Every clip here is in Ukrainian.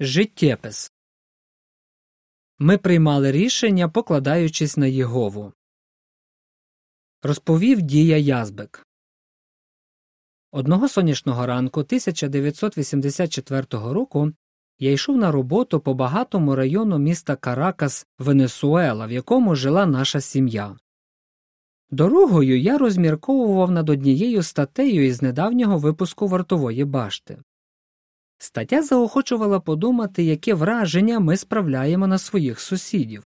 Життєпис. Ми приймали рішення, покладаючись на Єгову. Розповів Дія Язбек. Одного сонячного ранку 1984 року я йшов на роботу по багатому району міста Каракас, Венесуела, в якому жила наша сім'я. Дорогою я розмірковував над однією статтею із недавнього випуску «Вартової башти». Стаття заохочувала подумати, яке враження ми справляємо на своїх сусідів.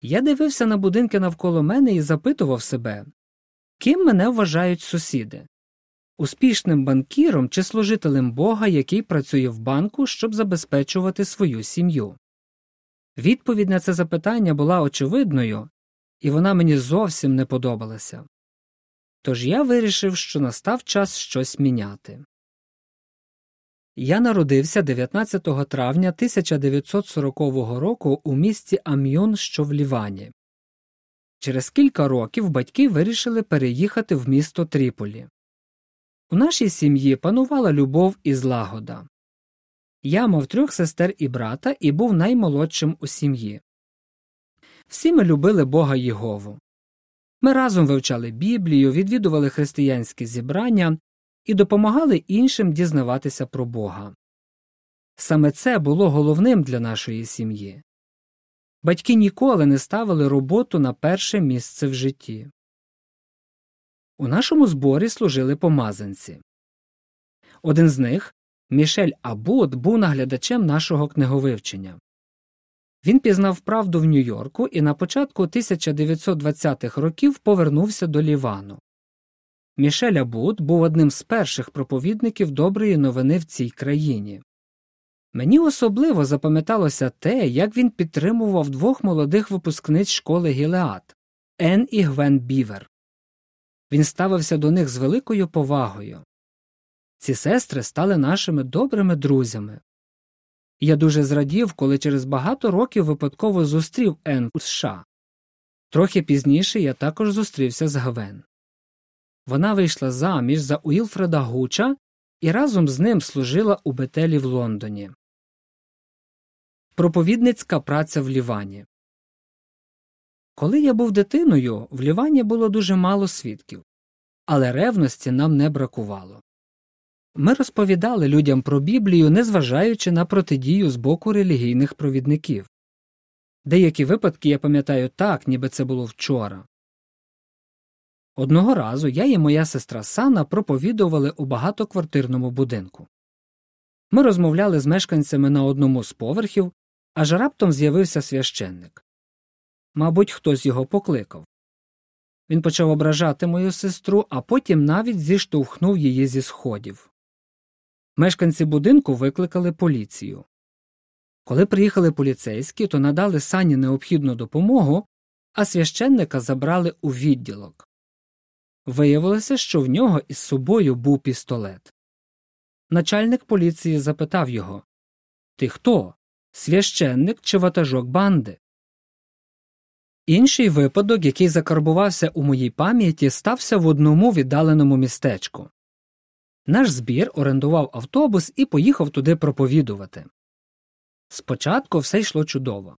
Я дивився на будинки навколо мене і запитував себе, ким мене вважають сусіди? Успішним банкіром чи служителем Бога, який працює в банку, щоб забезпечувати свою сім'ю? Відповідь на це запитання була очевидною, і вона мені зовсім не подобалася. Тож я вирішив, що настав час щось міняти. Я народився 19 травня 1940 року у місті Ам'йон, що в Лівані. Через кілька років батьки вирішили переїхати в місто Тріполі. У нашій сім'ї панувала любов і злагода. Я мав трьох сестер і брата і був наймолодшим у сім'ї. Всі ми любили Бога Єгову. Ми разом вивчали Біблію, відвідували християнські зібрання і допомагали іншим дізнаватися про Бога. Саме це було головним для нашої сім'ї. Батьки ніколи не ставили роботу на перше місце в житті. У нашому зборі служили помазанці. Один з них, Мішель Абот, був наглядачем нашого книговивчення. Він пізнав правду в Нью-Йорку і на початку 1920-х років повернувся до Лівану. Мішель Абот був одним з перших проповідників доброї новини в цій країні. Мені особливо запам'яталося те, як він підтримував двох молодих випускниць школи Гілеад – Ен і Гвен Бівер. Він ставився до них з великою повагою. Ці сестри стали нашими добрими друзями. Я дуже зрадів, коли через багато років випадково зустрів Ен у США. Трохи пізніше я також зустрівся з Гвен. Вона вийшла заміж за Уілфреда Гуча і разом з ним служила у Бетелі в Лондоні. Проповідницька праця в Лівані. Коли я був дитиною, в Лівані було дуже мало свідків, але ревності нам не бракувало. Ми розповідали людям про Біблію, незважаючи на протидію з боку релігійних провідників. Деякі випадки я пам'ятаю так, ніби це було вчора. Одного разу я і моя сестра Сана проповідували у багатоквартирному будинку. Ми розмовляли з мешканцями на одному з поверхів, аж раптом з'явився священник. Мабуть, хтось його покликав. Він почав ображати мою сестру, а потім навіть зіштовхнув її зі сходів. Мешканці будинку викликали поліцію. Коли приїхали поліцейські, то надали Сані необхідну допомогу, а священника забрали у відділок. Виявилося, що в нього із собою був пістолет. Начальник поліції запитав його: «Ти хто? Священник чи ватажок банди?» Інший випадок, який закарбувався у моїй пам'яті, стався в одному віддаленому містечку. Наш збір орендував автобус і поїхав туди проповідувати. Спочатку все йшло чудово,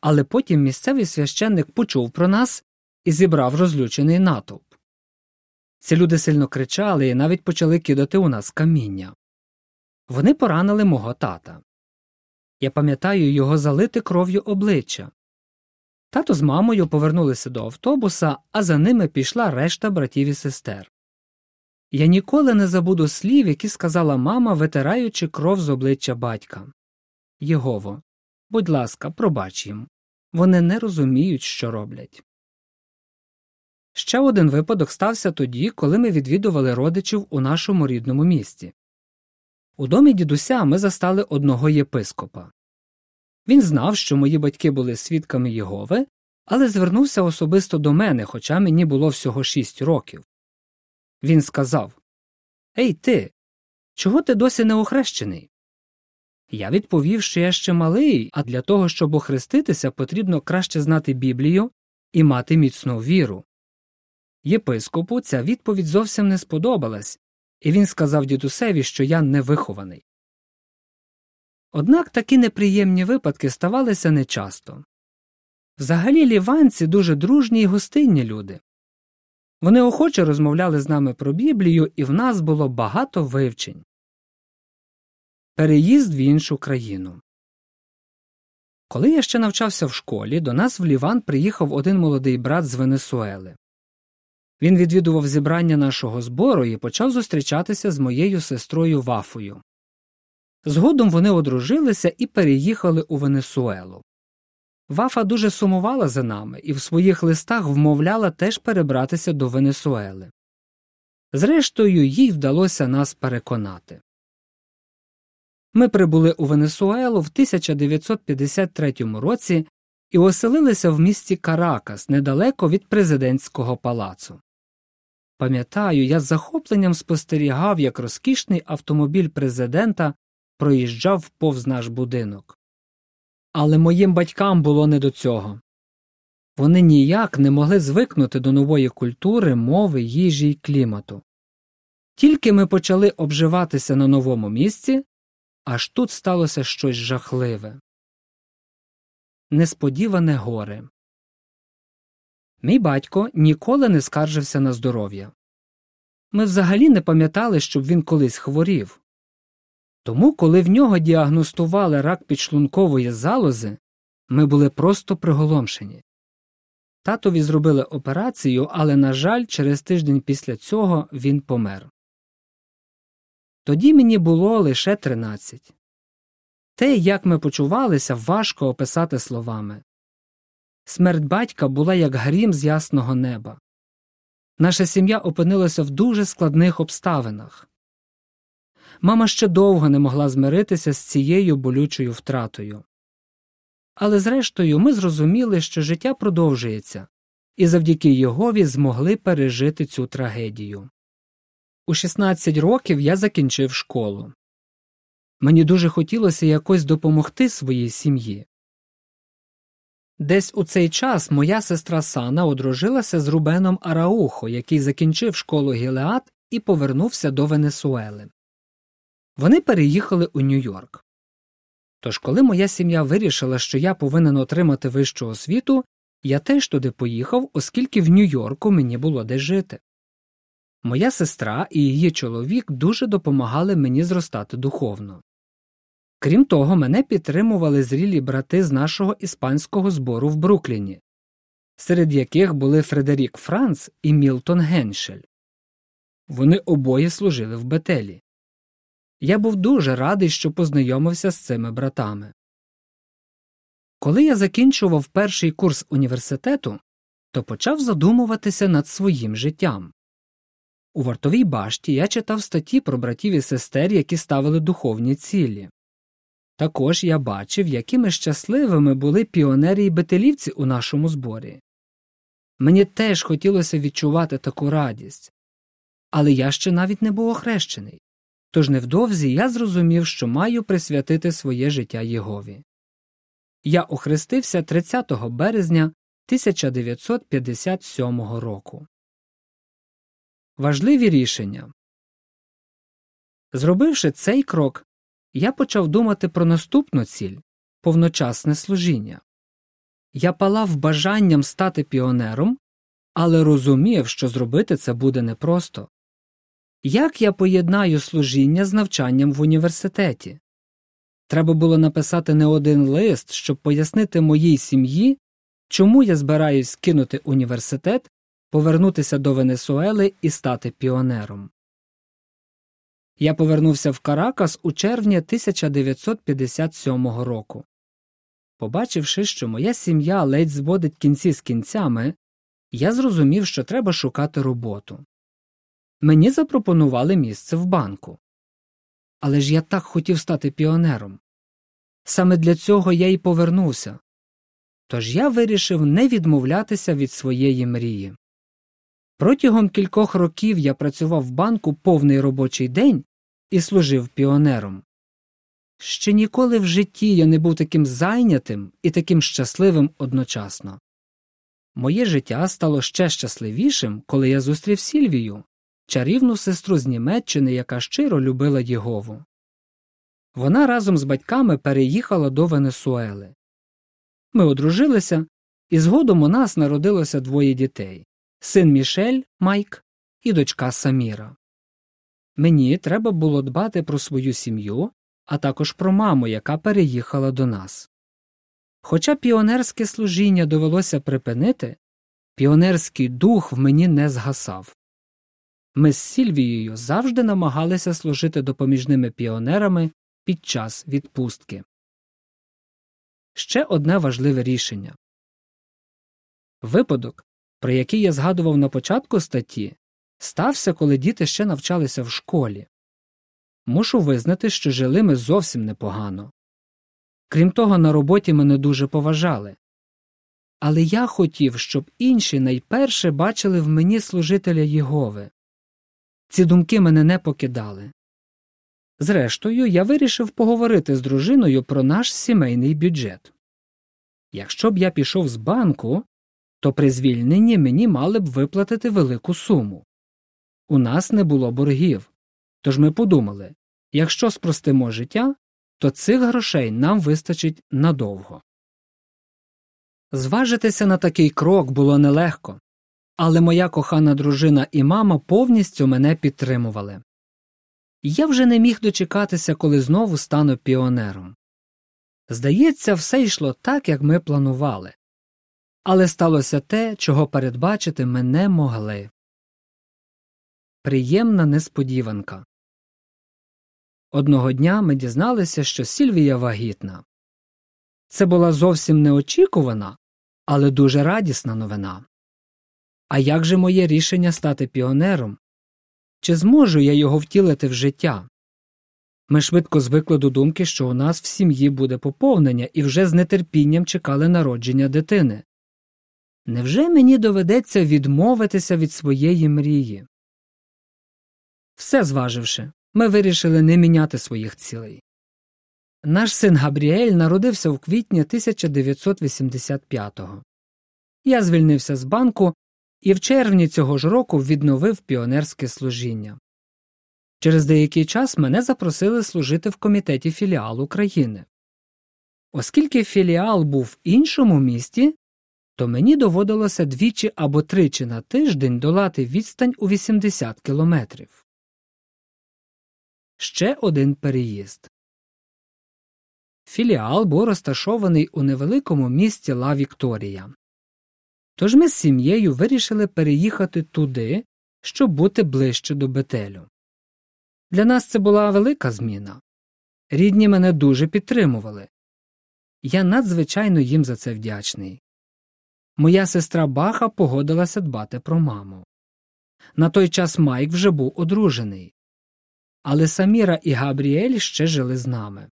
але потім місцевий священник почув про нас і зібрав розлючений натовп. Ці люди сильно кричали і навіть почали кидати у нас каміння. Вони поранили мого тата. Я пам'ятаю його залите кров'ю обличчя. Тато з мамою повернулися до автобуса, а за ними пішла решта братів і сестер. Я ніколи не забуду слів, які сказала мама, витираючи кров з обличчя батька. «Єгово, будь ласка, пробач їм. Вони не розуміють, що роблять». Ще один випадок стався тоді, коли ми відвідували родичів у нашому рідному місті. У домі дідуся ми застали одного єпископа. Він знав, що мої батьки були свідками Єгови, але звернувся особисто до мене, хоча мені було всього 6 років. Він сказав: «Ей ти, чого ти досі не охрещений?» Я відповів, що я ще малий, а для того, щоб охреститися, потрібно краще знати Біблію і мати міцну віру. Єпископу ця відповідь зовсім не сподобалась, і він сказав дідусеві, що я невихований. Однак такі неприємні випадки ставалися нечасто. Взагалі ліванці дуже дружні й гостинні люди. Вони охоче розмовляли з нами про Біблію, і в нас було багато вивчень. Переїзд в іншу країну. Коли я ще навчався в школі, до нас в Ліван приїхав один молодий брат з Венесуели. Він відвідував зібрання нашого збору і почав зустрічатися з моєю сестрою Вафою. Згодом вони одружилися і переїхали у Венесуелу. Вафа дуже сумувала за нами і в своїх листах вмовляла теж перебратися до Венесуели. Зрештою, їй вдалося нас переконати. Ми прибули у Венесуелу в 1953 році і оселилися в місті Каракас, недалеко від президентського палацу. Пам'ятаю, я з захопленням спостерігав, як розкішний автомобіль президента проїжджав повз наш будинок. Але моїм батькам було не до цього. Вони ніяк не могли звикнути до нової культури, мови, їжі й клімату. Тільки ми почали обживатися на новому місці, аж тут сталося щось жахливе. Несподіване горе. Мій батько ніколи не скаржився на здоров'я. Ми взагалі не пам'ятали, щоб він колись хворів. Тому, коли в нього діагностували рак підшлункової залози, ми були просто приголомшені. Татові зробили операцію, але, на жаль, через тиждень після цього він помер. Тоді мені було лише 13. Те, як ми почувалися, важко описати словами. Смерть батька була як грім з ясного неба. Наша сім'я опинилася в дуже складних обставинах. Мама ще довго не могла змиритися з цією болючою втратою. Але зрештою ми зрозуміли, що життя продовжується, і завдяки Єгові змогли пережити цю трагедію. У 16 років я закінчив школу. Мені дуже хотілося якось допомогти своїй сім'ї. Десь у цей час моя сестра Сана одружилася з Рубеном Араухо, який закінчив школу Гілеад і повернувся до Венесуели. Вони переїхали у Нью-Йорк. Тож, коли моя сім'я вирішила, що я повинен отримати вищу освіту, я теж туди поїхав, оскільки в Нью-Йорку мені було де жити. Моя сестра і її чоловік дуже допомагали мені зростати духовно. Крім того, мене підтримували зрілі брати з нашого іспанського збору в Брукліні, серед яких були Фредерік Франц і Мілтон Геншель. Вони обоє служили в Бетелі. Я був дуже радий, що познайомився з цими братами. Коли я закінчував перший курс університету, то почав задумуватися над своїм життям. У Вартовій башті я читав статті про братів і сестер, які ставили духовні цілі. Також я бачив, якими щасливими були піонери і бетелівці у нашому зборі. Мені теж хотілося відчувати таку радість. Але я ще навіть не був охрещений. Тож невдовзі я зрозумів, що маю присвятити своє життя Єгові. Я охрестився 30 березня 1957 року. Важливі рішення. Зробивши цей крок, я почав думати про наступну ціль – повночасне служіння. Я палав бажанням стати піонером, але розумів, що зробити це буде непросто. Як я поєднаю служіння з навчанням в університеті? Треба було написати не один лист, щоб пояснити моїй сім'ї, чому я збираюсь кинути університет, повернутися до Венесуели і стати піонером. Я повернувся в Каракас у червні 1957 року. Побачивши, що моя сім'я ледь зводить кінці з кінцями, я зрозумів, що треба шукати роботу. Мені запропонували місце в банку. Але ж я так хотів стати піонером. Саме для цього я і повернувся. Тож я вирішив не відмовлятися від своєї мрії. Протягом кількох років я працював в банку повний робочий день і служив піонером. Ще ніколи в житті я не був таким зайнятим і таким щасливим одночасно. Моє життя стало ще щасливішим, коли я зустрів Сільвію, чарівну сестру з Німеччини, яка щиро любила Єгову. вона разом з батьками переїхала до Венесуели. Ми одружилися, і згодом у нас народилося двоє дітей – син Мішель, Майк, і дочка Саміра. Мені треба було дбати про свою сім'ю, а також про маму, яка переїхала до нас. Хоча піонерське служіння довелося припинити, піонерський дух в мені не згасав. Ми з Сільвією завжди намагалися служити допоміжними піонерами під час відпустки. Ще одне важливе рішення. Випадок, про який я згадував на початку статті, стався, коли діти ще навчалися в школі. Мушу визнати, що жили ми зовсім непогано. Крім того, на роботі мене дуже поважали. Але я хотів, щоб інші найперше бачили в мені служителя Єгови. Ці думки мене не покидали. Зрештою, я вирішив поговорити з дружиною про наш сімейний бюджет. Якщо б я пішов з банку, то при звільненні мені мали б виплатити велику суму. У нас не було боргів, тож ми подумали, якщо спростимо життя, то цих грошей нам вистачить надовго. Зважитися на такий крок було нелегко, але моя кохана дружина і мама повністю мене підтримували. Я вже не міг дочекатися, коли знову стану піонером. Здається, все йшло так, як ми планували. Але сталося те, чого передбачити ми не могли. Приємна несподіванка. Одного дня ми дізналися, що Сільвія вагітна. Це була зовсім неочікувана, але дуже радісна новина. А як же моє рішення стати піонером? Чи зможу я його втілити в життя? Ми швидко звикли до думки, що у нас в сім'ї буде поповнення, і вже з нетерпінням чекали народження дитини. Невже мені доведеться відмовитися від своєї мрії? Все зваживши, ми вирішили не міняти своїх цілей. Наш син Габріель народився в квітні 1985-го. Я звільнився з банку і в червні цього ж року відновив піонерське служіння. Через деякий час мене запросили служити в комітеті філіалу країни. Оскільки філіал був в іншому місті, то мені доводилося двічі або тричі на тиждень долати відстань у 80 кілометрів. Ще один переїзд. Філіал був розташований у невеликому місті Ла-Вікторія. Тож ми з сім'єю вирішили переїхати туди, щоб бути ближче до Бетелю. Для нас це була велика зміна. Рідні мене дуже підтримували. Я надзвичайно їм за це вдячний. Моя сестра Баха погодилася дбати про маму. На той час Майк вже був одружений. Але Саміра і Габріель ще жили з нами.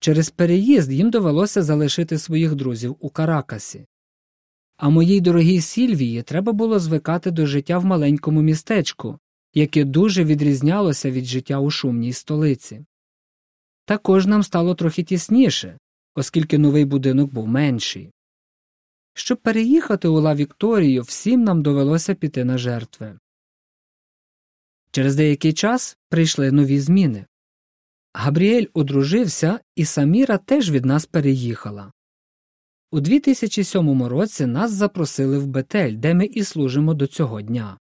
Через переїзд їм довелося залишити своїх друзів у Каракасі. А моїй дорогій Сільвії треба було звикати до життя в маленькому містечку, яке дуже відрізнялося від життя у шумній столиці. Також нам стало трохи тісніше, оскільки новий будинок був менший. Щоб переїхати у Ла-Вікторію, всім нам довелося піти на жертви. Через деякий час прийшли нові зміни. Габріель одружився, і Саміра теж від нас переїхала. У 2007 році нас запросили в Бетель, де ми і служимо до цього дня.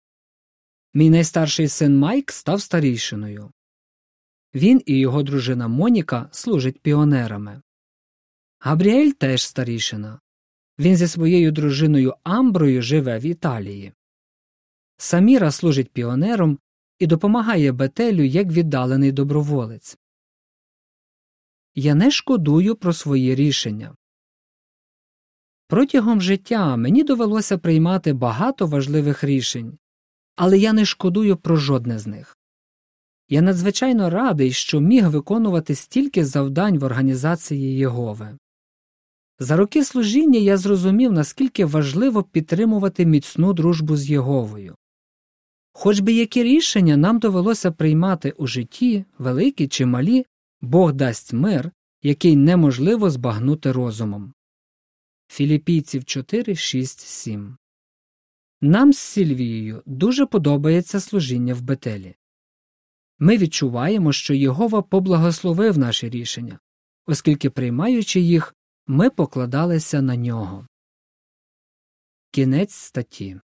Мій найстарший син Майк став старішиною. Він і його дружина Моніка служать піонерами. Габріель теж старішина. Він зі своєю дружиною Амброю живе в Італії. Саміра служить піонером і допомагає Бетелю як віддалений доброволець. Я не шкодую про свої рішення. Протягом життя мені довелося приймати багато важливих рішень, але я не шкодую про жодне з них. Я надзвичайно радий, що міг виконувати стільки завдань в організації Єгови. За роки служіння я зрозумів, наскільки важливо підтримувати міцну дружбу з Єговою. Хоч би які рішення нам довелося приймати у житті, великі чи малі, Бог дасть мир, який неможливо збагнути розумом. Філіпійців 4, 6, 7. Нам з Сільвією дуже подобається служіння в Бетелі. Ми відчуваємо, що Єгова поблагословив наші рішення, оскільки, приймаючи їх, ми покладалися на нього. Кінець статті.